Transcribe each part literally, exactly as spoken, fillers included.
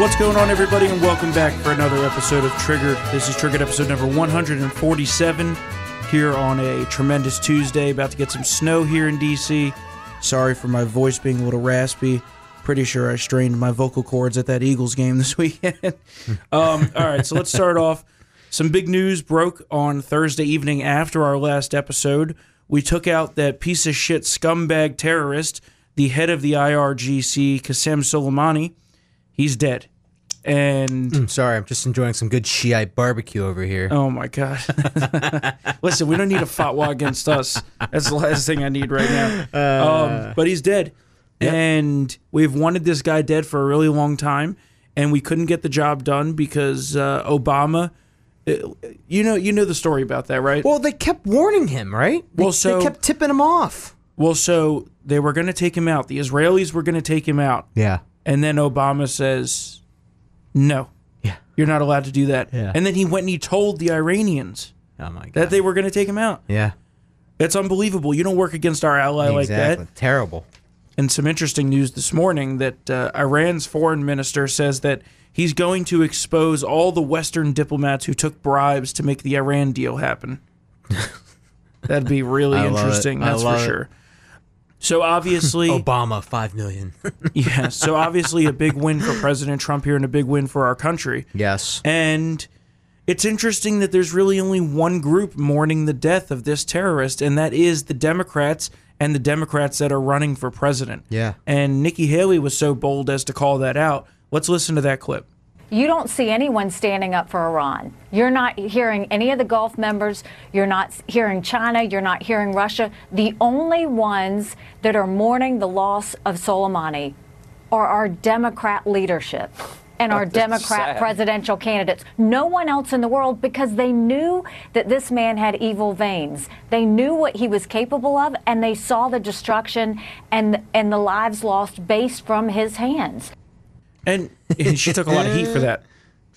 What's going on, everybody, and welcome back for another episode of Triggered. This is Triggered episode number one forty-seven, here on a tremendous Tuesday. About to get some snow here in D C. Sorry for my voice being a little raspy. Pretty sure I strained my vocal cords at that Eagles game this weekend. um, all right, so let's start off. Some big news broke on Thursday evening after our last episode. We took out that piece of shit scumbag terrorist, the head of the I R G C, Qasem Soleimani. He's dead. And I'm sorry, I'm just enjoying some good Shiite barbecue over here. Oh my god! Listen, we don't need a fatwa against us. That's the last thing I need right now. Uh, um, but he's dead, yep. And we've wanted this guy dead for a really long time, and we couldn't get the job done because uh, Obama. It, you know, you know the story about that, right? Well, they kept warning him, right? They, well, so they kept tipping him off. Well, so they were going to take him out. The Israelis were going to take him out. Yeah, and then Obama says, no, yeah, you're not allowed to do that. Yeah. And then he went and he told the Iranians oh my God. that they were going to take him out. Yeah, that's unbelievable. You don't work against our ally exactly. like that. Terrible. And some interesting news this morning that uh, Iran's foreign minister says that he's going to expose all the Western diplomats who took bribes to make the Iran deal happen. That'd be really interesting. That's for sure. It. So obviously... Obama, five million. yeah, so obviously a big win for President Trump here and a big win for our country. Yes. And it's interesting that there's really only one group mourning the death of this terrorist, and that is the Democrats and the Democrats that are running for president. Yeah. And Nikki Haley was so bold as to call that out. Let's listen to that clip. You don't see anyone standing up for Iran. You're not hearing any of the Gulf members. You're not hearing China. You're not hearing Russia. The only ones that are mourning the loss of Soleimani are our Democrat leadership and our Democrat presidential candidates. No one else in the world, because they knew that this man had evil veins. They knew what he was capable of, and they saw the destruction and, and the lives lost based from his hands. And she took a lot of heat for that.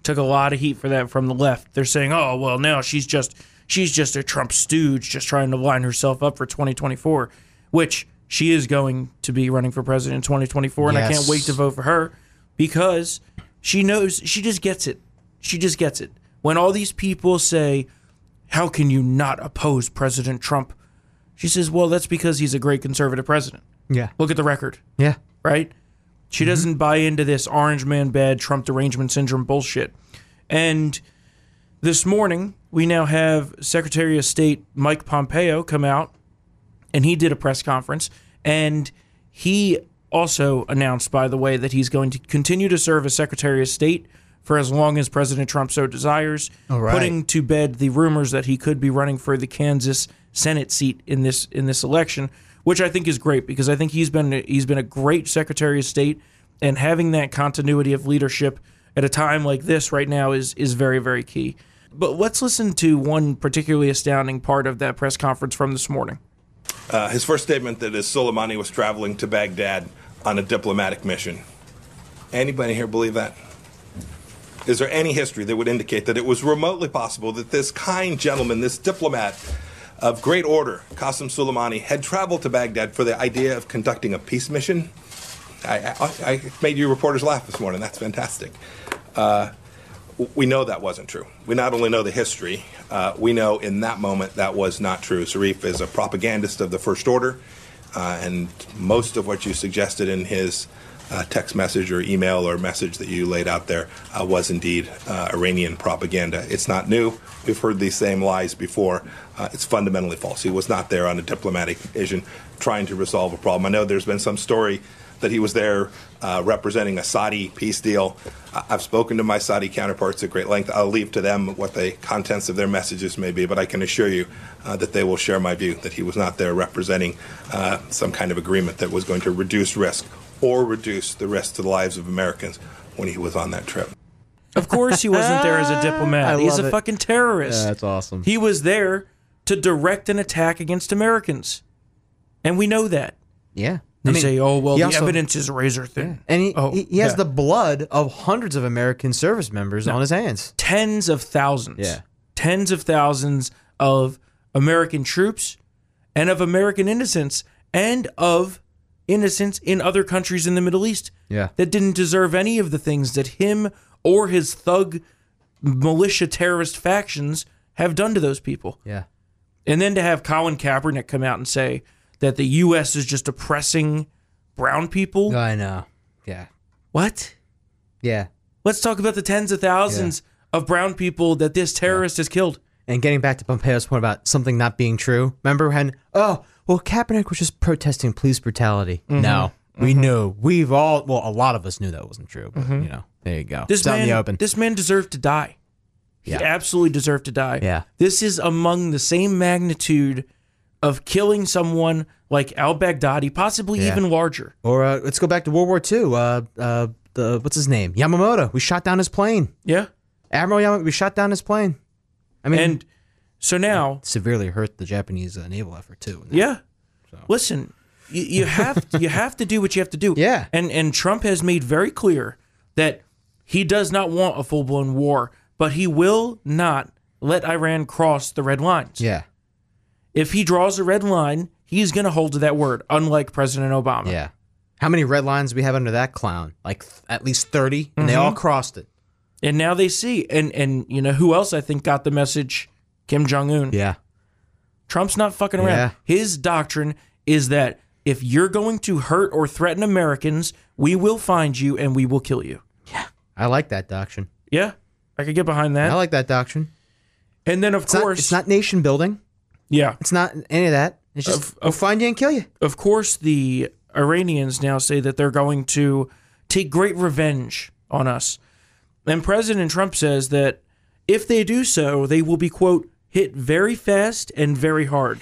Took a lot of heat for that from the left. They're saying, "Oh, well, now she's just she's just a Trump stooge, just trying to line herself up for twenty twenty-four," which she is going to be running for president in twenty twenty-four, and yes. I can't wait to vote for her because she knows she just gets it. She just gets it. When all these people say, "How can you not oppose President Trump?" She says, "Well, that's because he's a great conservative president." Yeah. Look at the record. Yeah. Right? She doesn't buy into this orange man bad Trump derangement syndrome bullshit. And this morning, we now have Secretary of State Mike Pompeo come out, and he did a press conference. And he also announced, by the way, that he's going to continue to serve as Secretary of State for as long as President Trump so desires, All right. putting to bed the rumors that he could be running for the Kansas Senate seat in this in this election. Which I think is great, because I think he's been he's been a great Secretary of State, and having that continuity of leadership at a time like this right now is is very, very key. But let's listen to one particularly astounding part of that press conference from this morning. Uh, his first statement that is Soleimani was traveling to Baghdad on a diplomatic mission. Anybody here believe that? Is there any history that would indicate that it was remotely possible that this kind gentleman, this diplomat of great order, Qasem Soleimani, had traveled to Baghdad for the idea of conducting a peace mission? I, I, I made you reporters laugh this morning. That's fantastic. Uh, we know that wasn't true. We not only know the history, uh, we know in that moment that was not true. Zarif is a propagandist of the first order, uh, and most of what you suggested in his uh, text message or email or message that you laid out there uh, was indeed uh, Iranian propaganda. It's not new. We've heard these same lies before. Uh, it's fundamentally false. He was not there on a diplomatic mission trying to resolve a problem. I know there's been some story that he was there uh, representing a Saudi peace deal. I I've spoken to my Saudi counterparts at great length. I'll leave to them what the contents of their messages may be, but I can assure you uh, that they will share my view that he was not there representing uh, some kind of agreement that was going to reduce risk or reduce the risk to the lives of Americans when he was on that trip. Of course he wasn't there as a diplomat. He's a it. fucking terrorist. Yeah, that's awesome. He was there to direct an attack against Americans. And we know that. Yeah. They I mean, say, oh, well, the also, evidence is razor thin. Yeah. And he, oh, he, he has yeah. the blood of hundreds of American service members no. on his hands. Tens of thousands. Yeah. Tens of thousands of American troops and of American innocents and of innocents in other countries in the Middle East yeah. that didn't deserve any of the things that him or his thug militia terrorist factions have done to those people. Yeah. And then to have Colin Kaepernick come out and say that the U S is just oppressing brown people. I know. Yeah. What? Yeah. Let's talk about the tens of thousands yeah. of brown people that this terrorist yeah. has killed. And getting back to Pompeo's point about something not being true, remember when, oh, well, Kaepernick was just protesting police brutality. Mm-hmm. No. Mm-hmm. We knew. We've all, well, a lot of us knew that wasn't true, but, mm-hmm. you know, there you go. This it's man, out in the open. This man deserved to die. Yeah. He absolutely deserved to die. Yeah. This is among the same magnitude of killing someone like al-Baghdadi, possibly yeah. even larger. Or uh, let's go back to World War Two. Uh, uh, the, what's his name? Yamamoto. We shot down his plane. Yeah. Admiral Yamamoto. We shot down his plane. I mean, and so now severely hurt the Japanese uh, naval effort too. Now. Yeah. So. Listen, you, you have to, you have to do what you have to do. Yeah. And and Trump has made very clear that he does not want a full blown war, but he will not let Iran cross the red lines. Yeah. If he draws a red line, he's going to hold to that word. Unlike President Obama. Yeah. How many red lines do we have under that clown? Like th- at least thirty, mm-hmm. and they all crossed it. And now they see, and, and you know, who else I think got the message? Kim Jong-un. Yeah. Trump's not fucking around. Yeah. His doctrine is that if you're going to hurt or threaten Americans, we will find you and we will kill you. Yeah. I like that doctrine. Yeah. I could get behind that. I like that doctrine. And then, of it's course... Not, it's not nation building. Yeah. It's not any of that. It's just, of, we'll of, find you and kill you. Of course, the Iranians now say that they're going to take great revenge on us. And President Trump says that if they do so, they will be, quote, hit very fast and very hard.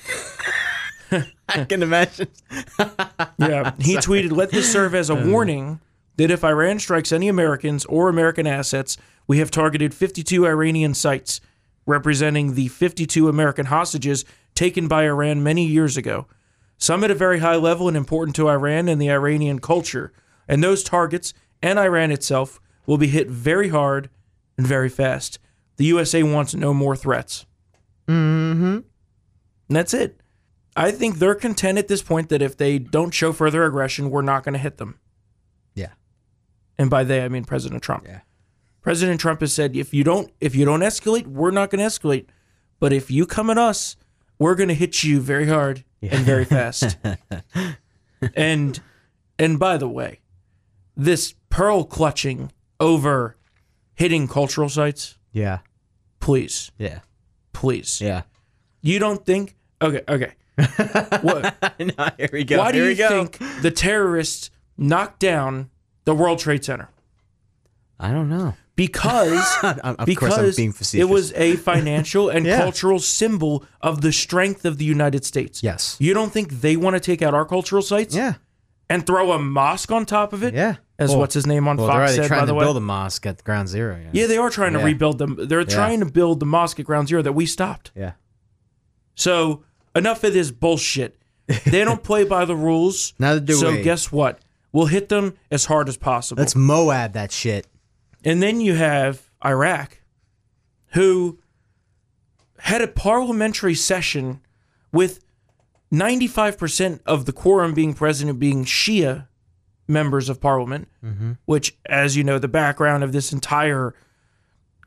I can imagine. yeah. He tweeted, let this serve as a warning that if Iran strikes any Americans or American assets, we have targeted fifty-two Iranian sites representing the fifty-two American hostages taken by Iran many years ago. Some at a very high level and important to Iran and the Iranian culture. And those targets and Iran itself will be hit very hard and very fast. The U S A wants no more threats. Mm-hmm. And that's it. I think they're content at this point that if they don't show further aggression, we're not going to hit them. Yeah. And by they, I mean President Trump. Yeah. President Trump has said, if you don't, if you don't escalate, we're not going to escalate. But if you come at us, we're going to hit you very hard yeah. and very fast. and and by the way, this pearl clutching over hitting cultural sites? Yeah. Please. Yeah. Please. Yeah. You don't think... Okay, okay. What? No, here we go. Why here do you go. think the terrorists knocked down the World Trade Center? I don't know. Because, of because course I'm being facetious. It was a financial and yeah. cultural symbol of the strength of the United States. Yes. You don't think they want to take out our cultural sites? Yeah. And throw a mosque on top of it? Yeah. As well, what's his name on well, Fox said, by the way. They're trying to build a mosque at Ground Zero. Yeah, yeah they are trying to yeah. rebuild them. They're yeah. trying to build the mosque at Ground Zero that we stopped. Yeah. So enough of this bullshit. They don't play by the rules. Neither do so we. So guess what? We'll hit them as hard as possible. Let's Moab that shit. And then you have Iraq, who had a parliamentary session with ninety-five percent of the quorum being president being Shia members of parliament, mm-hmm. which, as you know, the background of this entire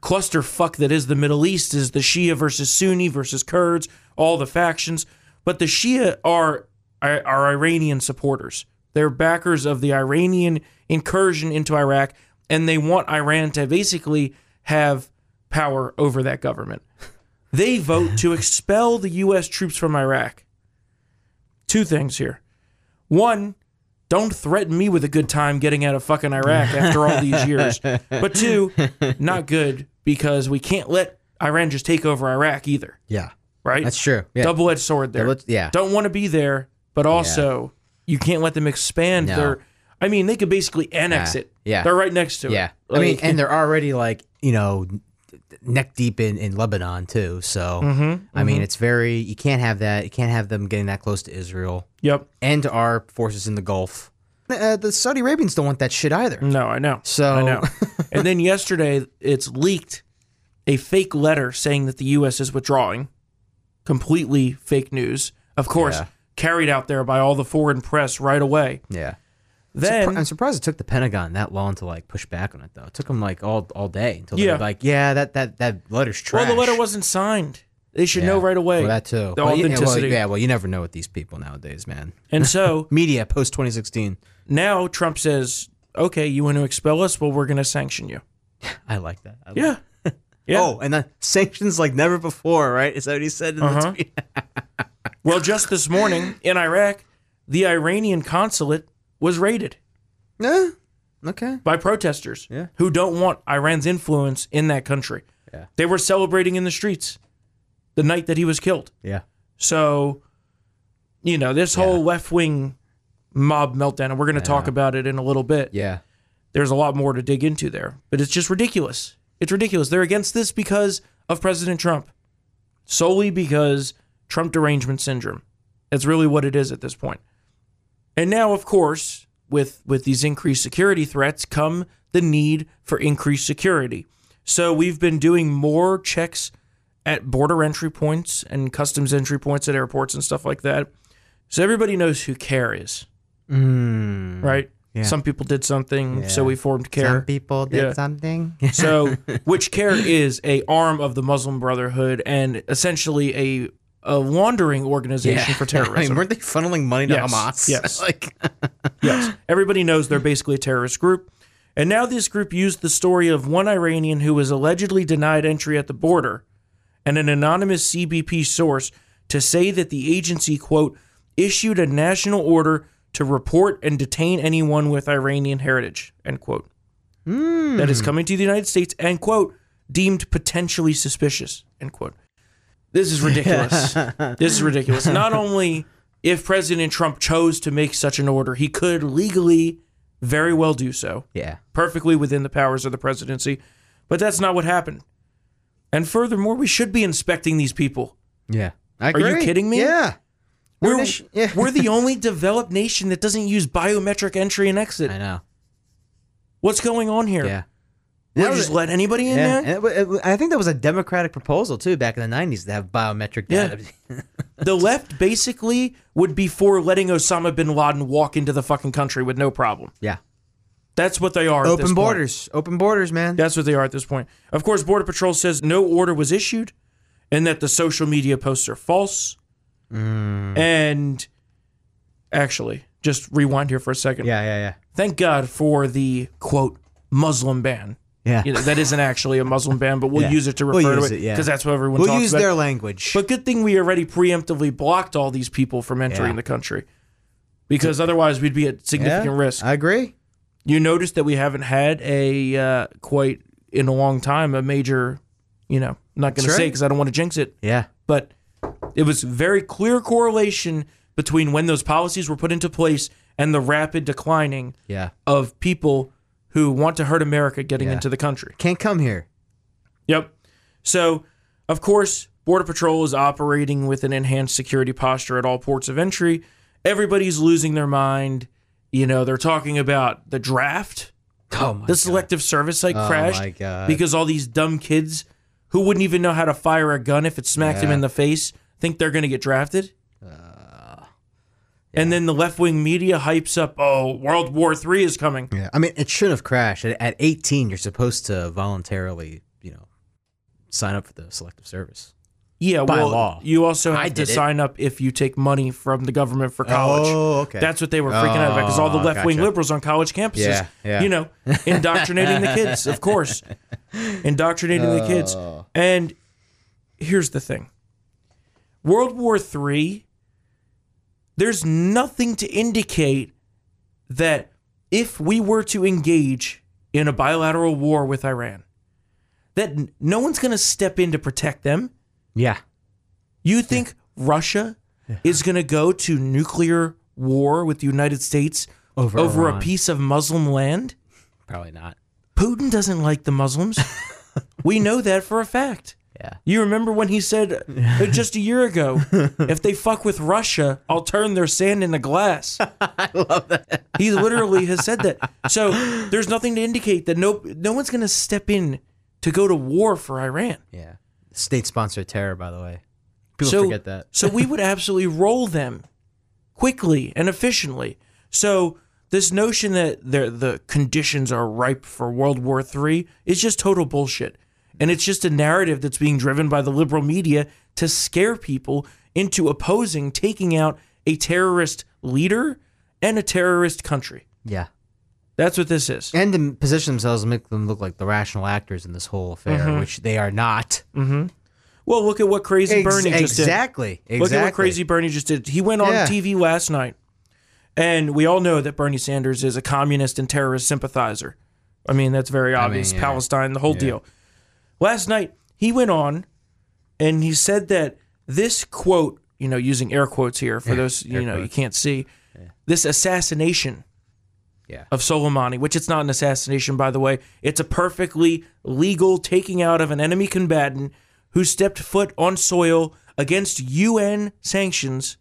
clusterfuck that is the Middle East is the Shia versus Sunni versus Kurds, all the factions. But the Shia are, are, are Iranian supporters. They're backers of the Iranian incursion into Iraq, and they want Iran to basically have power over that government. They vote to expel the U S troops from Iraq. Two things here. One, don't threaten me with a good time getting out of fucking Iraq after all these years. But two, not good because we can't let Iran just take over Iraq either. Yeah. Right? That's true. Yeah. Double-edged sword there. Double, yeah. Don't want to be there, but also yeah. you can't let them expand no. their... I mean, they could basically annex yeah. it. Yeah. They're right next to yeah. it. Yeah. Like, I mean, and they're already like, you know, neck deep in, in Lebanon too. So, mm-hmm, I mean, mm-hmm. it's very, you can't have that. You can't have them getting that close to Israel. Yep. And to our forces in the Gulf. Uh, the Saudi Arabians don't want that shit either. No, I know. So, I know. And then yesterday, it's leaked a fake letter saying that the U S is withdrawing. Completely fake news. Of course, yeah. carried out there by all the foreign press right away. Yeah. Then Surpri I'm surprised it took the Pentagon that long to like push back on it, though. It took them like all all day until yeah. they were like, yeah, that that that letter's trash. Well, the letter wasn't signed. They should yeah. know right away. Well, that too. The well, authenticity. You, well, yeah, well, you never know with these people nowadays, man. And so media post twenty sixteen. Now Trump says, "Okay, you want to expel us? Well, we're going to sanction you." I like that. I like yeah. That. yeah. Oh, and the sanctions like never before, right? Is that what he said in uh-huh. the tweet? Well, just this morning in Iraq, the Iranian consulate was raided. Yeah. Okay. By protesters yeah. who don't want Iran's influence in that country. Yeah. They were celebrating in the streets the night that he was killed. Yeah. So, you know, this yeah. whole left-wing mob meltdown, and we're going to yeah. talk about it in a little bit. Yeah. There's a lot more to dig into there, but it's just ridiculous. It's ridiculous. They're against this because of President Trump, solely because Trump derangement syndrome. That's really what it is at this point. And now, of course, with, with these increased security threats come the need for increased security. So we've been doing more checks at border entry points and customs entry points at airports and stuff like that. So everybody knows who CARE is, mm. right? Yeah. Some people did something, yeah. so we formed CARE. Some people did yeah. something. So, which CARE is a arm of the Muslim Brotherhood and essentially a a laundering organization yeah. for terrorism. I mean, weren't they funneling money to yes. Hamas? Yes. like yes. Everybody knows they're basically a terrorist group. And now this group used the story of one Iranian who was allegedly denied entry at the border and an anonymous C B P source to say that the agency, quote, issued a national order to report and detain anyone with Iranian heritage, end quote, mm. that is coming to the United States and, quote, deemed potentially suspicious, end quote. This is ridiculous. Yeah. This is ridiculous. Not only if President Trump chose to make such an order, he could legally very well do so. Yeah. Perfectly within the powers of the presidency. But that's not what happened. And furthermore, we should be inspecting these people. Yeah. I agree. Are you kidding me? Yeah. We're, yeah. we're the only developed nation that doesn't use biometric entry and exit. I know. What's going on here? Yeah. We'll just let anybody in yeah. there? It, it, I think that was a Democratic proposal, too, back in the nineties to have biometric data. Yeah. The left basically would be for letting Osama bin Laden walk into the fucking country with no problem. Yeah. That's what they are. Open borders. Open borders, man. That's what they are at this point. Of course, Border Patrol says no order was issued and that the social media posts are false. Mm. And actually, just rewind here for a second. Yeah, yeah, yeah. Thank God for the, quote, Muslim ban. Yeah. You know, that isn't actually a Muslim ban, but we'll yeah. use it to refer we'll to it because yeah. that's what everyone we'll talks about. We'll use their language. But good thing we already preemptively blocked all these people from entering yeah. the country because otherwise we'd be at significant yeah, risk. I agree. You notice that we haven't had a uh, quite in a long time a major, you know, I'm not going to say because I don't want to jinx it. Yeah. But it was very clear correlation between when those policies were put into place and the rapid declining yeah. of people who want to hurt America getting yeah. into the country. Can't come here. Yep. So, of course, Border Patrol is operating with an enhanced security posture at all ports of entry. Everybody's losing their mind. You know, they're talking about the draft. Oh, my The selective God. service site oh crashed my God. because all these dumb kids who wouldn't even know how to fire a gun if it smacked yeah. them in the face think they're going to get drafted. Uh, yeah. And then the left-wing media hypes up, oh, World War Three is coming. Yeah, I mean, it should have crashed. At, at eighteen, you're supposed to voluntarily, you know, sign up for the selective service. Yeah, by well, law. You also have to sign it. up if you take money from the government for college. Oh, okay. That's what they were freaking oh, out about because all the left-wing gotcha. liberals on college campuses, yeah, yeah. you know, indoctrinating the kids, of course. Indoctrinating oh. the kids. And here's the thing. World War Three, there's nothing to indicate that if we were to engage in a bilateral war with Iran, that no one's going to step in to protect them. Yeah. You think yeah. Russia yeah. is going to go to nuclear war with the United States over, over a piece of Muslim land? Probably not. Putin doesn't like the Muslims. We know that for a fact. Yeah. You remember when he said uh, just a year ago, if they fuck with Russia, I'll turn their sand into glass. I love that. He literally has said that. So there's nothing to indicate that no, no one's going to step in to go to war for Iran. Yeah. State-sponsored terror, by the way. People so, forget that. So we would absolutely roll them quickly and efficiently. So this notion that the, the conditions are ripe for World War Three is just total bullshit. And it's just a narrative that's being driven by the liberal media to scare people into opposing taking out a terrorist leader and a terrorist country. Yeah. That's what this is. And to position themselves and make them look like the rational actors in this whole affair, mm-hmm. which they are not. Mm-hmm. Well, look at what Crazy Ex Bernie just exactly. did. Exactly. Look at what Crazy Bernie just did. He went on yeah. T V last night, and we all know that Bernie Sanders is a communist and terrorist sympathizer. I mean, that's very obvious. I mean, yeah. Palestine, the whole yeah. deal. Last night, he went on, and he said that this quote, you know, using air quotes here for yeah, those, you know, quotes. You can't see, yeah. this assassination yeah. of Soleimani, which it's not an assassination, by the way. It's a perfectly legal taking out of an enemy combatant who stepped foot on soil against U N sanctions,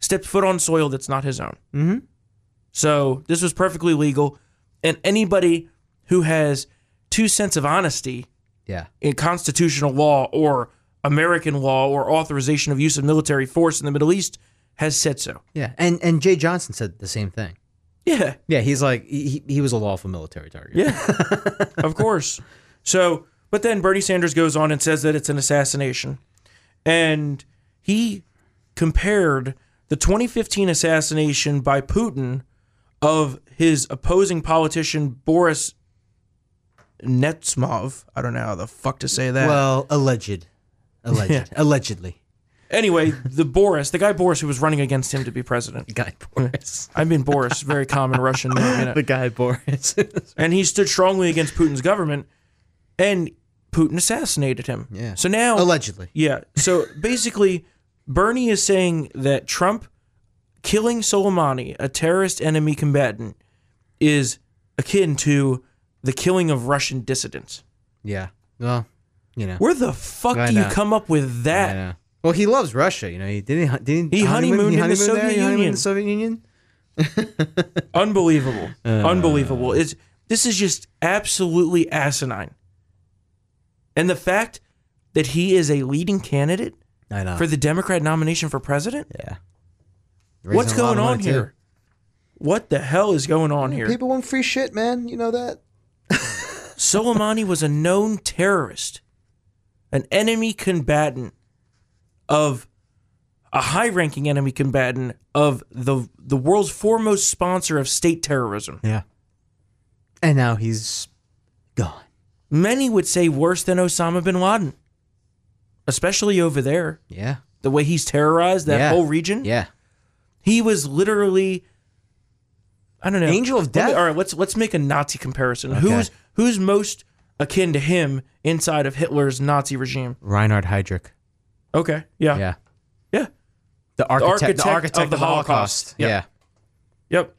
stepped foot on soil that's not his own. Mm-hmm. So this was perfectly legal, and anybody who has two cents of honesty yeah. in constitutional law or American law or authorization of use of military force in the Middle East has said so. Yeah, and, and Jay Johnson said the same thing. Yeah. Yeah, he's like, he, he was a lawful military target. Yeah, of course. So... But then Bernie Sanders goes on and says that it's an assassination. And he compared the twenty fifteen assassination by Putin of his opposing politician Boris Nemtsov. I don't know how the fuck to say that. Well, alleged. Alleged. Yeah. Allegedly. Anyway, the Boris, the guy Boris who was running against him to be president. The guy Boris. I mean Boris, very common Russian name. The guy Boris. And he stood strongly against Putin's government. And Putin assassinated him. Yeah. So now... Allegedly. Yeah. So basically, Bernie is saying that Trump killing Soleimani, a terrorist enemy combatant, is akin to the killing of Russian dissidents. Yeah. Well, you know. Where the fuck I do know. you come up with that? I know. Well, he loves Russia. You know, he didn't... didn't he honeymooned, honeymooned, he honeymooned in the Soviet there? Union. He honeymooned in the Soviet Union? Unbelievable. Uh, Unbelievable. It's, this is just absolutely asinine. And the fact that he is a leading candidate I know. for the Democrat nomination for president? Yeah. Raising What's going on here? Too. What the hell is going on here? People want free shit, man. You know that? Soleimani was a known terrorist, an enemy combatant of a high-ranking enemy combatant of the the world's foremost sponsor of state terrorism. Yeah. And now he's gone. Many would say worse than Osama bin Laden, especially over there. Yeah. The way he's terrorized that yeah. whole region. Yeah. He was literally, I don't know. Angel of death? Let me, all right, let's let's make a Nazi comparison. Okay. Who's who's most akin to him inside of Hitler's Nazi regime? Reinhard Heydrich. Okay, yeah. Yeah. Yeah. The architect, the architect, the architect of the Holocaust. Holocaust. Yep. Yeah. Yep.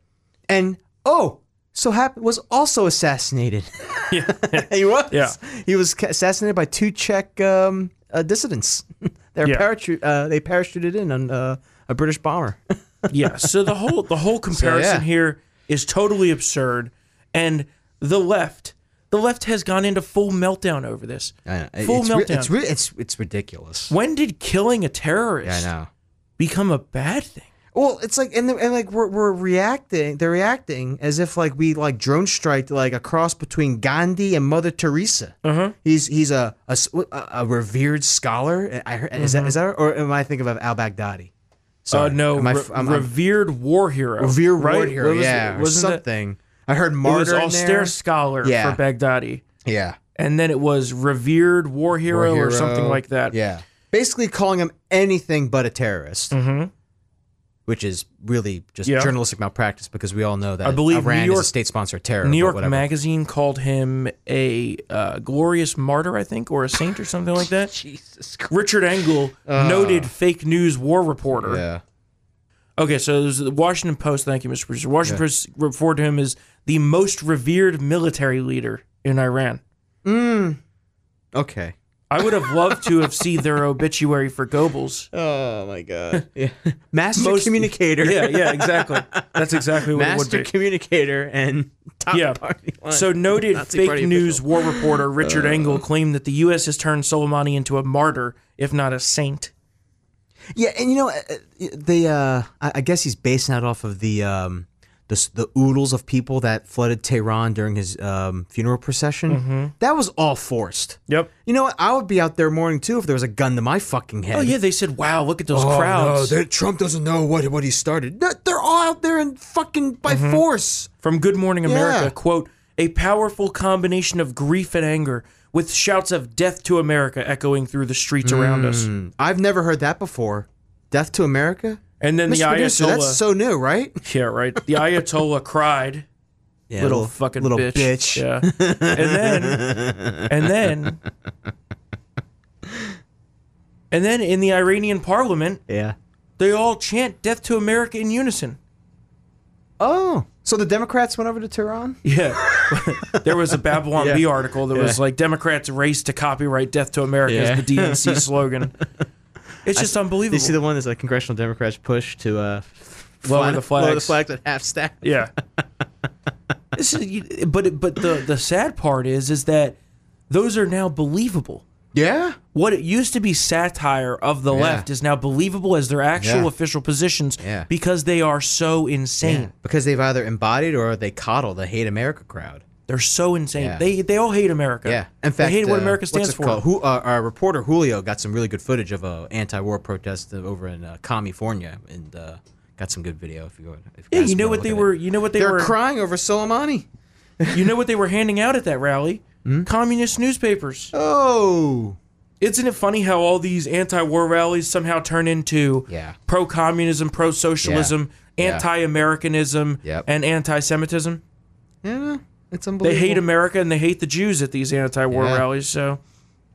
And, oh. So happened was also assassinated. Yeah, he was. Yeah. He was assassinated by two Czech um, uh, dissidents. They're yeah. parachute. Uh, they parachuted in on uh, a British bomber. Yeah. So the whole the whole comparison so, yeah. here is totally absurd, and the left the left has gone into full meltdown over this. I know. Full it's meltdown. Ri it's, it's it's ridiculous. When did killing a terrorist yeah, I know. become a bad thing? Well, it's like, and, and like we're, we're reacting, they're reacting as if like we like drone striked like a cross between Gandhi and Mother Teresa. Uh-huh. He's he's a, a, a revered scholar. I heard, is, uh-huh. that, is that, or am I thinking of al-Baghdadi? Uh, no, am I, re I'm, revered war hero. Revered right? war hero, was, yeah, or something. That, I heard martyr It was austere scholar yeah. for Baghdadi. Yeah. And then it was revered war hero, war hero or something like that. Yeah. Basically calling him anything but a terrorist. Mm-hmm. Which is really just yeah. journalistic malpractice because we all know that I believe Iran New York, is a state sponsor of terror. New York Magazine called him a uh, glorious martyr, I think, or a saint or something like that. Jesus Christ. Richard Engel, uh, noted fake news war reporter. Yeah. Okay, so there's the Washington Post. Thank you, Mister Producer. Washington yeah. Post referred to him as the most revered military leader in Iran. Mm. Okay. I would have loved to have seen their obituary for Goebbels. Oh, my God. Yeah. Master Most, communicator. Yeah, yeah, exactly. That's exactly what Master it would be. Communicator and top yeah. party line. So noted Nazi fake news official. war reporter Richard uh, Engel claimed that the U S has turned Soleimani into a martyr, if not a saint. Yeah, and you know, they, uh, I guess he's basing that off of the, um, the the oodles of people that flooded Tehran during his um, funeral procession. Mm-hmm. That was all forced. Yep. You know what? I would be out there mourning, too, if there was a gun to my fucking head. Oh, yeah, they said, wow, look at those oh, crowds. No, Trump doesn't know what, what he started. They're all out there and fucking by mm-hmm. force. From Good Morning America, yeah. quote, "A powerful combination of grief and anger, with shouts of death to America echoing through the streets mm. around us." I've never heard that before. Death to America? And then Mister the Producer, Ayatollah. That's so new, right? Yeah, right. The Ayatollah cried. Yeah, little, little fucking little bitch. bitch. Yeah. And then, and then, and then in the Iranian parliament, yeah, they all chant "Death to America" in unison. Oh. So the Democrats went over to Tehran? Yeah. There was a Babylon yeah. Bee article that yeah. was like, Democrats race to copyright "Death to America" yeah. as the D N C slogan. It's just I, unbelievable. You see the one that's like congressional Democrats push to uh, fly, lower the flags. Lower the flags at half staff. Yeah. This is, but but the, the sad part is, is that those are now believable. Yeah. What it used to be satire of the yeah. left is now believable as their actual yeah. official positions yeah. because they are so insane. Yeah. Because they've either embodied or they coddle the Hate America crowd. They're so insane. Yeah. They they all hate America. Yeah. In fact, they hate what uh, America stands for. Who, uh, our reporter Julio got some really good footage of a anti-war protest over in uh, California, and uh, got some good video. If you go, if you yeah, you know what they were. It. You know what they They're were. They're crying over Soleimani. You know what they were handing out at that rally. Hmm? Communist newspapers. Oh. Isn't it funny how all these anti-war rallies somehow turn into yeah. pro-communism, pro-socialism, yeah. anti-Americanism, yep. and anti-Semitism? Yeah, it's unbelievable. They hate America and they hate the Jews at these anti-war yeah. rallies, so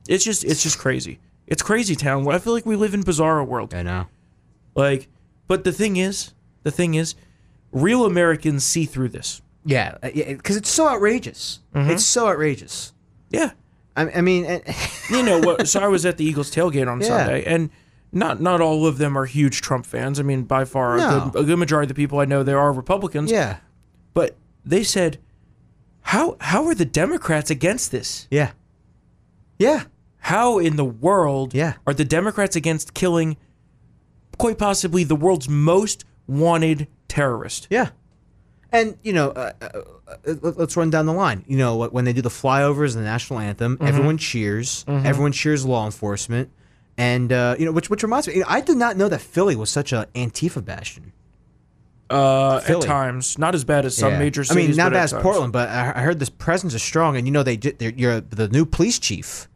it's just it's just crazy. It's crazy town. I feel like we live in bizarro world. I know. Like, but the thing is, the thing is, real Americans see through this. Yeah, because it's so outrageous. Mm-hmm. It's so outrageous. Yeah. I, I mean... And you know, what, so I was at the Eagles tailgate on yeah. Sunday, and not not all of them are huge Trump fans. I mean, by far, no. a, good, a good majority of the people I know, they are Republicans. Yeah. But they said, how how are the Democrats against this? Yeah. Yeah. How in the world yeah. are the Democrats against killing quite possibly the world's most wanted terrorist? Yeah. And, you know, uh, uh, let's run down the line. You know, when they do the flyovers and the national anthem, mm-hmm. everyone cheers. Mm-hmm. Everyone cheers law enforcement. And, uh, you know, which which reminds me, you know, I did not know that Philly was such an Antifa bastion. Uh, at times. Not as bad as some yeah. major cities. I mean, not as Portland, but I heard this presence is strong. And, you know, they did, you're, the new police chief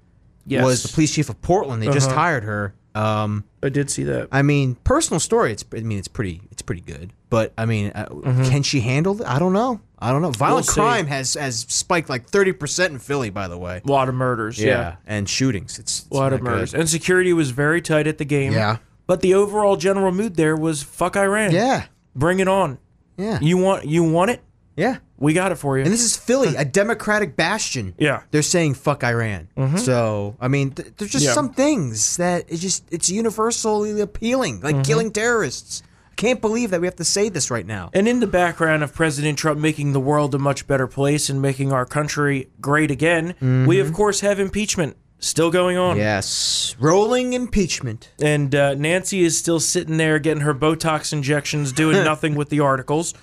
yes. was the police chief of Portland. They uh-huh. just hired her. Um, I did see that. I mean, personal story. It's I mean, it's pretty. It's pretty good. But I mean, uh, mm-hmm. can she handle it? I don't know. I don't know. Violent we'll crime has, has spiked like thirty percent in Philly. By the way, a lot of murders. Yeah, yeah. And shootings. It's, it's a lot of murders. Good. And security was very tight at the game. Yeah. But the overall general mood there was fuck Iran. Yeah. Bring it on. Yeah. You want you want it? Yeah. We got it for you. And this is Philly, a Democratic bastion. Yeah. They're saying, fuck Iran. Mm-hmm. So, I mean, th there's just yeah. some things that it's just, it's universally appealing, like mm-hmm. killing terrorists. I can't believe that we have to say this right now. And in the background of President Trump making the world a much better place and making our country great again, mm-hmm. we, of course, have impeachment still going on. Yes. Rolling impeachment. And uh, Nancy is still sitting there getting her Botox injections, doing nothing with the articles.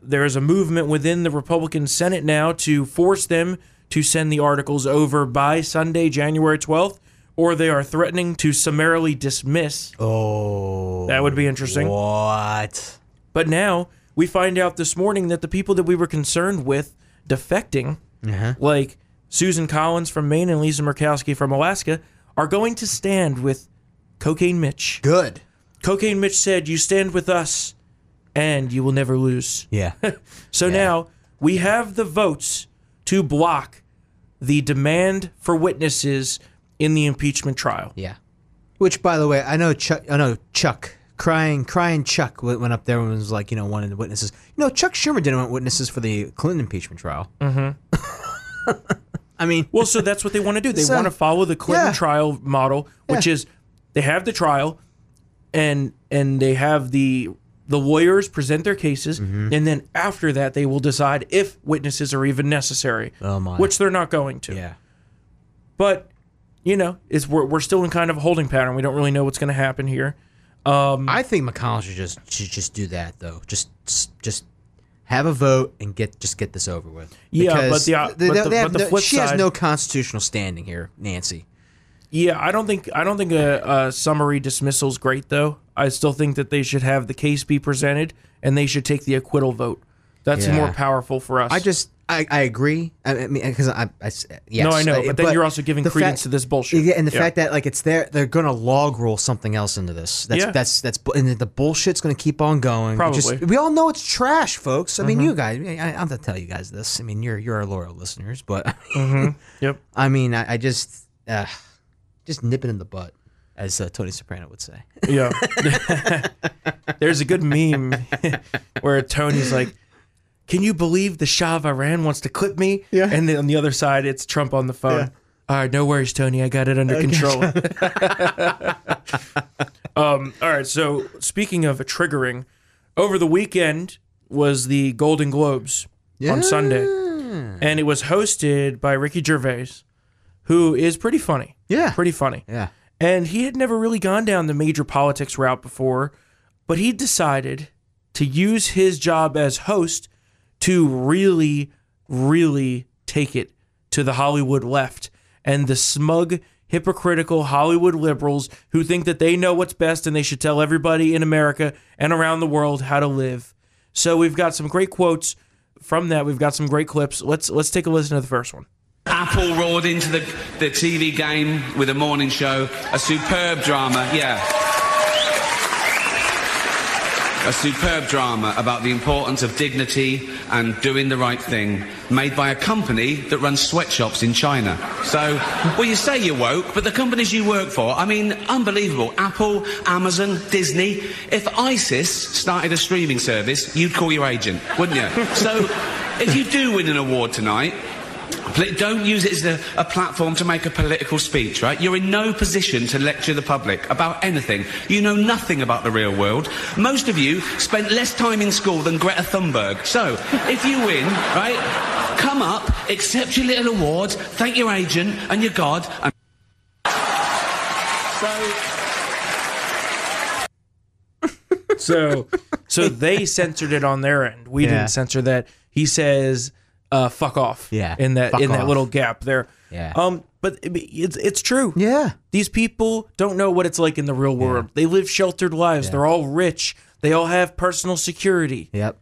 There is a movement within the Republican Senate now to force them to send the articles over by Sunday, January twelfth, or they are threatening to summarily dismiss. Oh. That would be interesting. What? But now we find out this morning that the people that we were concerned with defecting, uh-huh. like Susan Collins from Maine and Lisa Murkowski from Alaska, are going to stand with Cocaine Mitch. Good. Cocaine Mitch said, "You stand with us, and you will never lose." Yeah. So yeah. now we have the votes to block the demand for witnesses in the impeachment trial. Yeah. Which, by the way, I know Chuck. I know Chuck crying, crying. Chuck went up there and was like, you know, wanted the witnesses. You know, Chuck Schumer didn't want witnesses for the Clinton impeachment trial. Mm-hmm. I mean, well, so that's what they want to do. They so, want to follow the Clinton yeah. trial model, which yeah. is they have the trial, and and they have the. The lawyers present their cases, mm-hmm. and then after that, they will decide if witnesses are even necessary, oh my. Which they're not going to. Yeah. But, you know, it's, we're, we're still in kind of a holding pattern. We don't really know what's going to happen here. Um, I think McConnell should just should just do that though. Just just have a vote and get just get this over with. Yeah, but the, uh, they, but the, they have but the flip no, she side, has no constitutional standing here, Nancy. Yeah, I don't think I don't think a, a summary dismissal is great though. I still think that they should have the case be presented and they should take the acquittal vote. That's yeah. more powerful for us. I just I, I agree. I mean, because I, I yes. No, I know. But then but you're also giving credence fact, to this bullshit. Yeah, and the yeah. fact that like it's there, they're gonna log roll something else into this. That's yeah. that's that's and the bullshit's gonna keep on going. Probably. Just, we all know it's trash, folks. I mm-hmm. mean, you guys. I, I have to tell you guys this. I mean, you're you're our loyal listeners, but mm-hmm. yep. I mean, I, I just uh, just nip it in the butt, as uh, Tony Soprano would say. Yeah. There's a good meme where Tony's like, can you believe the Shah of Iran wants to clip me? Yeah. And then on the other side, it's Trump on the phone. Yeah. All right, no worries, Tony. I got it under okay. control. um, all right, so speaking of triggering, over the weekend was the Golden Globes yeah. on Sunday. And it was hosted by Ricky Gervais, who is pretty funny. Yeah. Pretty funny. Yeah. And he had never really gone down the major politics route before, but he decided to use his job as host to really, really take it to the Hollywood left and the smug, hypocritical Hollywood liberals who think that they know what's best and they should tell everybody in America and around the world how to live. So we've got some great quotes from that. We've got some great clips. Let's let's take a listen to the first one. Apple roared into the, the T V game with a morning show, a superb drama, yeah. A superb drama about the importance of dignity and doing the right thing, made by a company that runs sweatshops in China. So, well, you say you're woke, but the companies you work for, I mean, unbelievable. Apple, Amazon, Disney. If ISIS started a streaming service, you'd call your agent, wouldn't you? So, if you do win an award tonight, don't use it as a, a platform to make a political speech, right? You're in no position to lecture the public about anything. You know nothing about the real world. Most of you spent less time in school than Greta Thunberg. So, if you win, right, come up, accept your little award, thank your agent and your God, and... So... so, so they censored it on their end. We yeah. didn't censor that. He says... Uh, fuck off. Yeah, in that fuck in off. that little gap there. Yeah. Um, but it, it's it's true. Yeah. These people don't know what it's like in the real world. Yeah. They live sheltered lives. Yeah. They're all rich. They all have personal security. Yep.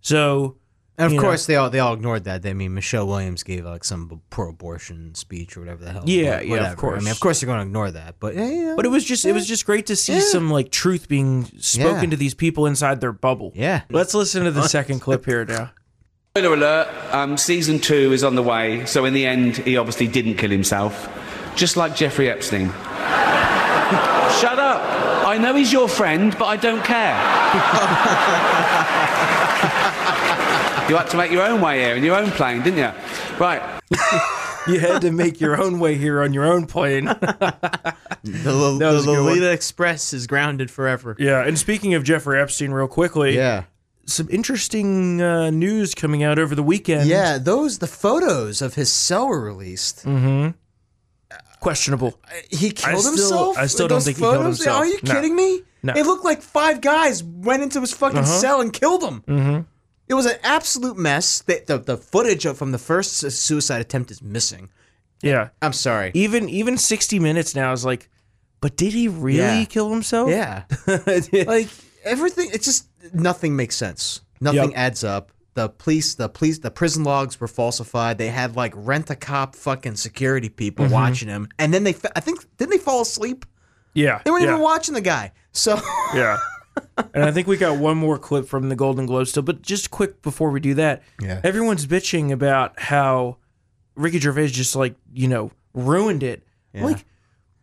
So, and of course know. they all they all ignored that. I mean, Michelle Williams gave like some pro-abortion speech or whatever the hell. Yeah, like, yeah, whatever. Of course. I mean, of course you're going to ignore that. But yeah, you know, but it was just yeah. it was just great to see yeah. some like truth being spoken yeah. to these people inside their bubble. Yeah. Let's listen to the second clip here now. Spoiler alert, um, season two is on the way, so in the end, he obviously didn't kill himself. Just like Jeffrey Epstein. Shut up. I know he's your friend, but I don't care. You had to make your own way here in your own plane, didn't you? Right. You had to make your own way here on your own plane. The, L- the Lolita Express is grounded forever. Yeah, and speaking of Jeffrey Epstein real quickly. Yeah. Some interesting uh, news coming out over the weekend. Yeah, those the photos of his cell were released. Mm-hmm. Questionable. Uh, he killed I still, himself? I still don't those think photos? he killed himself. Are you no. kidding me? No. It looked like five guys went into his fucking uh-huh. cell and killed him. Mm-hmm. It was an absolute mess. The, the, the footage of, from the first suicide attempt is missing. Yeah. I'm sorry. Even even sixty minutes now is like, but did he really yeah. kill himself? Yeah. Like... Everything, it's just, nothing makes sense. Nothing yep. adds up. The police, the police, the prison logs were falsified. They had, like, rent-a-cop fucking security people mm-hmm. watching him. And then they, fa- I think, didn't they fall asleep? Yeah. They weren't yeah. even watching the guy. So. Yeah. And I think we got one more clip from the Golden Globes still. But just quick before we do that. Yeah. Everyone's bitching about how Ricky Gervais just, like, you know, ruined it. Yeah. Like.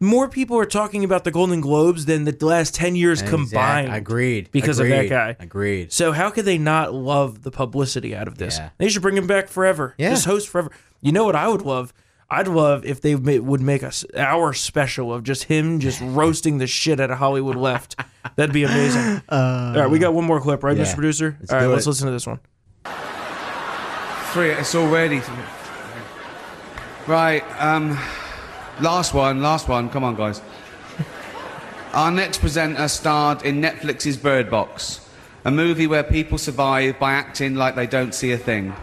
More people are talking about the Golden Globes than the last ten years exactly. combined. Agreed. Because Agreed. of that guy. Agreed. So how could they not love the publicity out of this? Yeah. They should bring him back forever. Yeah. Just host forever. You know what I would love? I'd love if they would make an hour special of just him just roasting the shit out of Hollywood left. That'd be amazing. Uh, All right, we got one more clip, right, yeah. Mister Producer? Let's All right, let's it. listen to this one. Three, it's already... Right, um... Last one, last one. Come on, guys. Our next presenter starred in Netflix's Bird Box, a movie where people survive by acting like they don't see a thing.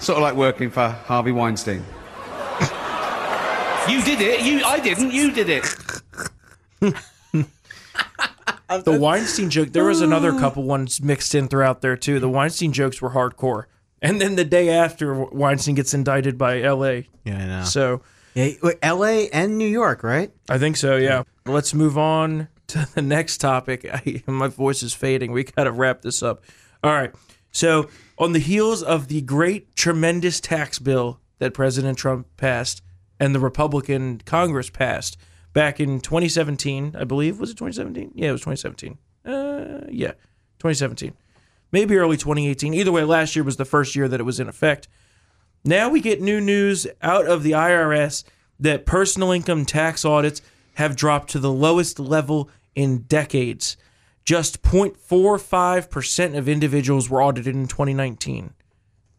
Sort of like working for Harvey Weinstein. You did it. You, I didn't. You did it. The Weinstein joke, there was another couple ones mixed in throughout there, too. The Weinstein jokes were hardcore. And then the day after, Weinstein gets indicted by L A Yeah, I know. So, yeah, L A and New York, right? I think so, yeah. Let's move on to the next topic. I, my voice is fading. We got to wrap this up. All right. So, on the heels of the great, tremendous tax bill that President Trump passed and the Republican Congress passed back in twenty seventeen, I believe. Was it twenty seventeen? Yeah, it was twenty seventeen. Uh, yeah, twenty seventeen. Maybe early twenty eighteen. Either way, last year was the first year that it was in effect. Now we get new news out of the I R S that personal income tax audits have dropped to the lowest level in decades. Just zero point four five percent of individuals were audited in twenty nineteen,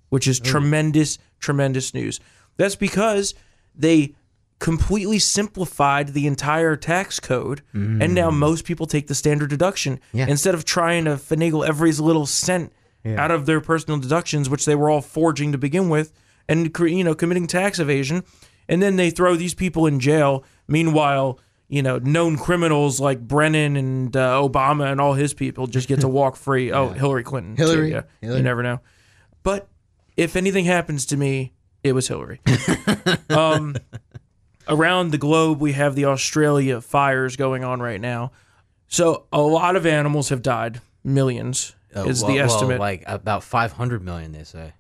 which is oh. tremendous, tremendous news. That's because they completely simplified the entire tax code, mm. and now most people take the standard deduction yeah. instead of trying to finagle every little cent yeah. out of their personal deductions, which they were all forging to begin with, and you know committing tax evasion. And then they throw these people in jail. Meanwhile, you know, known criminals like Brennan and uh, Obama and all his people just get to walk free. yeah. Oh, Hillary Clinton. Hillary. Too, yeah. Hillary. You never know. But if anything happens to me, it was Hillary. um Around the globe, we have the Australia fires going on right now. So a lot of animals have died. Millions uh, is well, the estimate. Well, like about five hundred million, they say.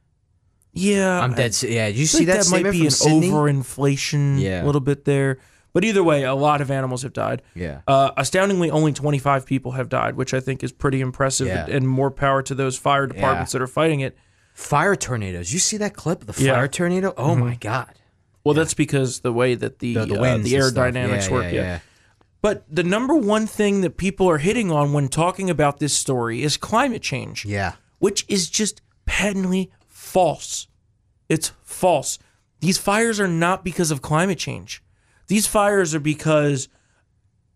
Yeah. I'm dead. I, yeah, did you I see think that, that might be an Sydney? overinflation yeah. a little bit there. But either way, a lot of animals have died. Yeah. Uh, astoundingly, only twenty-five people have died, which I think is pretty impressive yeah. and, and more power to those fire departments yeah. that are fighting it. Fire tornadoes. You see that clip of the fire yeah. tornado? Oh, mm-hmm. my God. Well, yeah. that's because the way that the the, the, uh, the air dynamics yeah, work. Yeah, yeah. yeah. But the number one thing that people are hitting on when talking about this story is climate change. Yeah. Which is just patently false. It's false. These fires are not because of climate change. These fires are because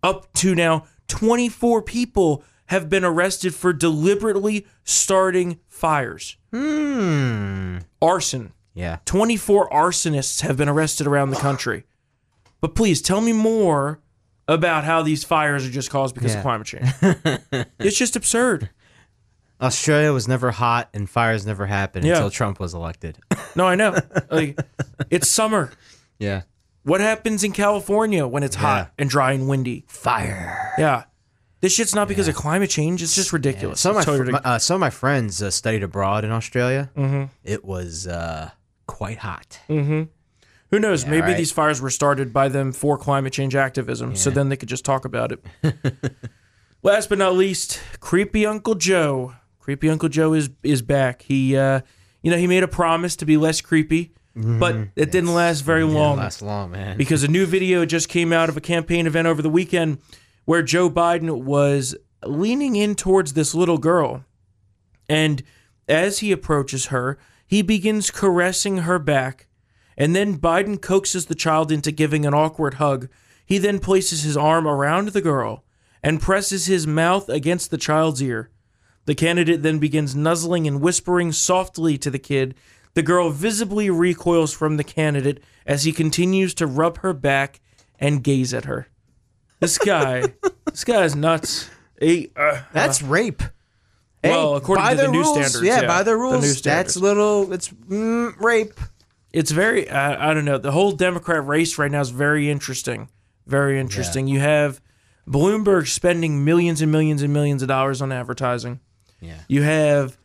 up to now, twenty-four people have been arrested for deliberately starting fires. Hmm. Arson. Yeah. twenty-four arsonists have been arrested around the country. But please tell me more about how these fires are just caused because yeah. of climate change. It's just absurd. Australia was never hot and fires never happened yeah. until Trump was elected. No, I know. Like, it's summer. Yeah. What happens in California when it's yeah. hot and dry and windy? Fire. Yeah. This shit's not because yeah. of climate change. It's just ridiculous. Yeah. Some, it's of my, totally ridiculous. Uh, some of my friends uh, studied abroad in Australia. Mm-hmm. It was... Uh, quite hot. Mm-hmm. Who knows? Yeah, maybe right. these fires were started by them for climate change activism, yeah. so then they could just talk about it. Last but not least, creepy Uncle Joe. Creepy Uncle Joe is is back. He, uh, you know, he made a promise to be less creepy, mm-hmm. but it it's, didn't last very it long. Didn't last long, man. Because a new video just came out of a campaign event over the weekend where Joe Biden was leaning in towards this little girl, and as he approaches her, he begins caressing her back, and then Biden coaxes the child into giving an awkward hug. He then places his arm around the girl and presses his mouth against the child's ear. The candidate then begins nuzzling and whispering softly to the kid. The girl visibly recoils from the candidate as he continues to rub her back and gaze at her. This guy, this guy is nuts. He, uh, That's uh, rape. Well, according to the new standards. Yeah, by the rules, that's little, it's mm, rape. It's very, I, I don't know, the whole Democrat race right now is very interesting. Very interesting. Yeah. You have Bloomberg spending millions and millions and millions of dollars on advertising. Yeah. You have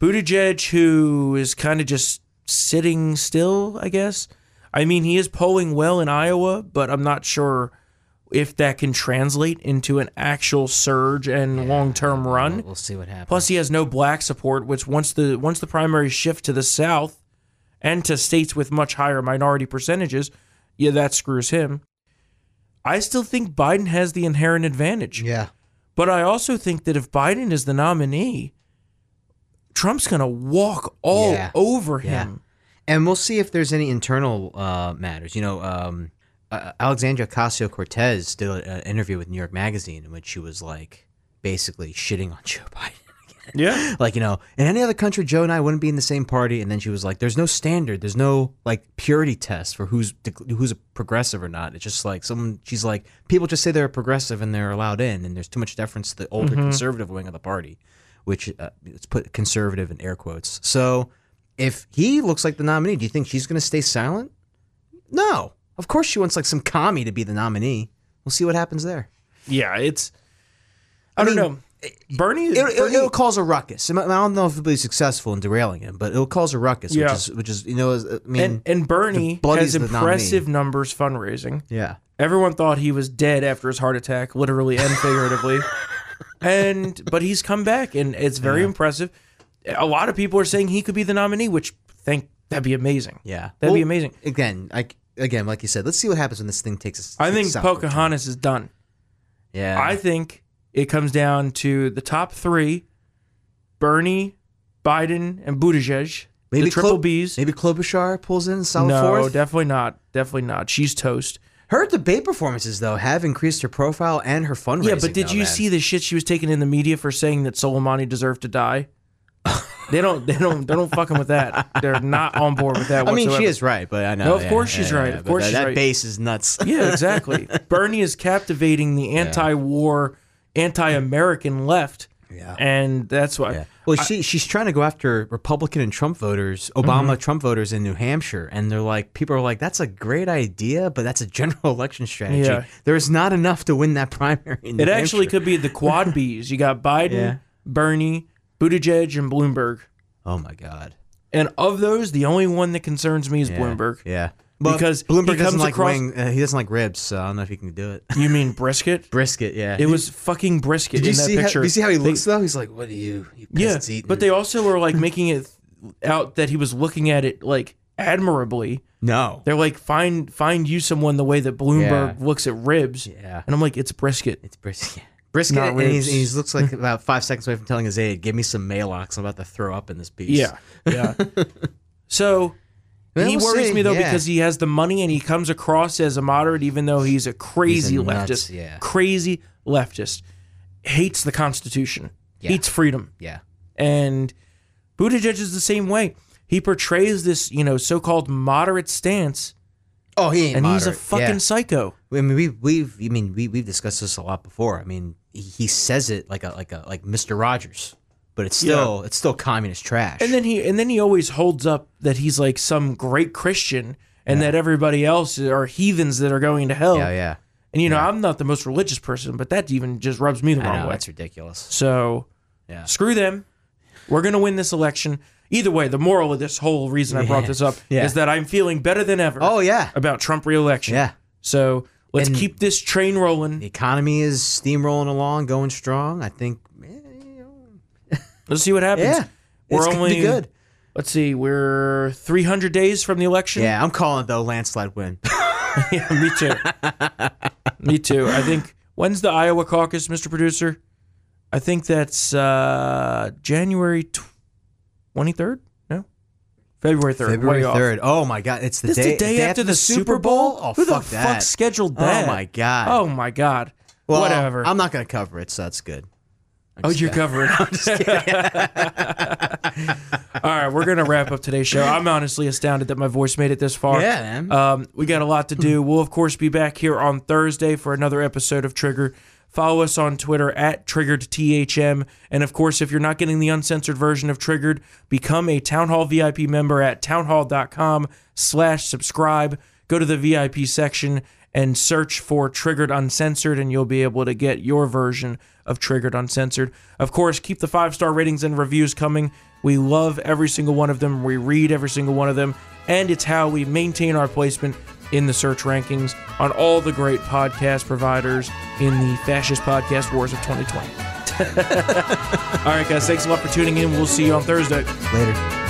Buttigieg, who is kind of just sitting still, I guess. I mean, he is polling well in Iowa, but I'm not sure if that can translate into an actual surge and yeah, long-term run. We'll see what happens. Plus, he has no black support, which once the once the primaries shift to the South and to states with much higher minority percentages, yeah, that screws him. I still think Biden has the inherent advantage. Yeah. But I also think that if Biden is the nominee, Trump's going to walk all yeah. over yeah. him. And we'll see if there's any internal uh, matters. You know, um... uh, Alexandria Ocasio-Cortez did an interview with New York Magazine in which she was like basically shitting on Joe Biden. Yeah. Like, you know, in any other country, Joe and I wouldn't be in the same party. And then she was like, there's no standard. There's no, like, purity test for who's who's a progressive or not. It's just like someone, she's like, people just say they're a progressive and they're allowed in. And there's too much deference to the older mm-hmm. conservative wing of the party, which uh, it's put conservative in air quotes. So if he looks like the nominee, do you think she's going to stay silent? No. Of course she wants, like, some commie to be the nominee. We'll see what happens there. Yeah, it's, I, I don't mean, know. Bernie, it, it, Bernie, it'll cause a ruckus. I don't know if it'll be successful in derailing him, but it'll cause a ruckus. Yeah. which is which is you know, I mean, and, and Bernie has impressive numbers fundraising. Yeah, everyone thought he was dead after his heart attack, literally and figuratively, and but he's come back, and it's very yeah. impressive. A lot of people are saying he could be the nominee, which think that'd be amazing. Yeah, that'd well, be amazing. Again, like again, like you said, let's see what happens when this thing takes us. I think Pocahontas is done. Yeah, I think. It comes down to the top three, Bernie, Biden, and Buttigieg, maybe the triple Klo Bs. Maybe Klobuchar pulls in solid no, fourth? No, definitely not. Definitely not. She's toast. Her debate performances, though, have increased her profile and her fundraising. Yeah, but did now, you man. see the shit she was taking in the media for saying that Soleimani deserved to die? They don't. They don't. They don't fucking with that. They're not on board with that. I whatsoever. mean, she is right, but I know. No, of yeah, course she's yeah, right. Yeah, of course that, she's that right. That base is nuts. Yeah, exactly. Bernie is captivating the anti-war. Anti-American left, yeah, and that's why. Yeah. Well, I, she she's trying to go after Republican and Trump voters, Obama mm-hmm. Trump voters in New Hampshire, and they're like, people are like, that's a great idea, but that's a general election strategy. Yeah. There is not enough to win that primary. In New it Hampshire. Actually could be the quad Bs. You got Biden, yeah. Bernie, Buttigieg, and Bloomberg. Oh my God! And of those, the only one that concerns me is yeah. Bloomberg. Yeah. But because Bloomberg he comes doesn't like across, wing, uh, he doesn't like ribs, so I don't know if he can do it. You mean brisket? Brisket, yeah. It was fucking brisket did in that picture. How, did you see how he looks they, though? He's like, "What are you? you yeah." Eating. But they also were like making it out that he was looking at it like admirably. No, they're like, "Find find you someone the way that Bloomberg yeah. looks at ribs." Yeah, and I'm like, "It's brisket. It's brisket." Brisket, Not and he's, he's looks like about five seconds away from telling his aide, "Give me some Maalox. I'm about to throw up in this piece." Yeah, yeah. So. Well, he worries see. me, though, yeah. because he has the money and he comes across as a moderate, even though he's a crazy he's a nuts, leftist. Yeah. Crazy leftist. Hates the Constitution. Yeah. Hates freedom. Yeah. And Buttigieg is the same way. He portrays this, you know, so-called moderate stance. Oh, he ain't and moderate. He's a fucking yeah. psycho. I mean, we've, we've, I mean we, we've discussed this a lot before. I mean, he says it like a like a like Mister Rogers. But it's still yeah. it's still communist trash. And then he and then he always holds up that he's like some great Christian and yeah. that everybody else are heathens that are going to hell. Yeah, yeah. And you know, yeah. I'm not the most religious person, but that even just rubs me the wrong I know, way. That's ridiculous. So yeah. screw them. We're gonna win this election. Either way, the moral of this whole reason I brought yeah. this up yeah. is that I'm feeling better than ever oh, yeah. about Trump re-election. Yeah. So let's and keep this train rolling. The economy is steamrolling along, going strong. I think Let's see what happens. Yeah, we're it's only good. Let's see, we're three hundred days from the election. Yeah, I'm calling it though, landslide win. Yeah, me too. me too. I think when's the Iowa caucus, Mister Producer? I think that's uh, January twenty-third. No, February third. February third. Oh my God, it's the this day, the day after, after the Super Bowl. Oh, Who fuck the that. fuck scheduled that? Oh my God. Oh my God. Well, whatever. I'm not gonna cover it, so that's good. I'm oh, you're kidding. covered. I'm just kidding. All right, we're going to wrap up today's show. I'm honestly astounded that my voice made it this far. Yeah, man. Um, we got a lot to do. We'll, of course, be back here on Thursday for another episode of Trigger. Follow us on Twitter at Triggered T H M. And, of course, if you're not getting the uncensored version of Triggered, become a Town Hall V I P member at townhall.com slash subscribe. Go to the V I P section and search for Triggered Uncensored, and you'll be able to get your version of Triggered Uncensored. Of course, keep the five-star ratings and reviews coming. We love every single one of them. We read every single one of them. And it's how we maintain our placement in the search rankings on all the great podcast providers in the fascist podcast wars of twenty twenty. All right, guys. Thanks a lot for tuning in. We'll see you on Thursday. Later.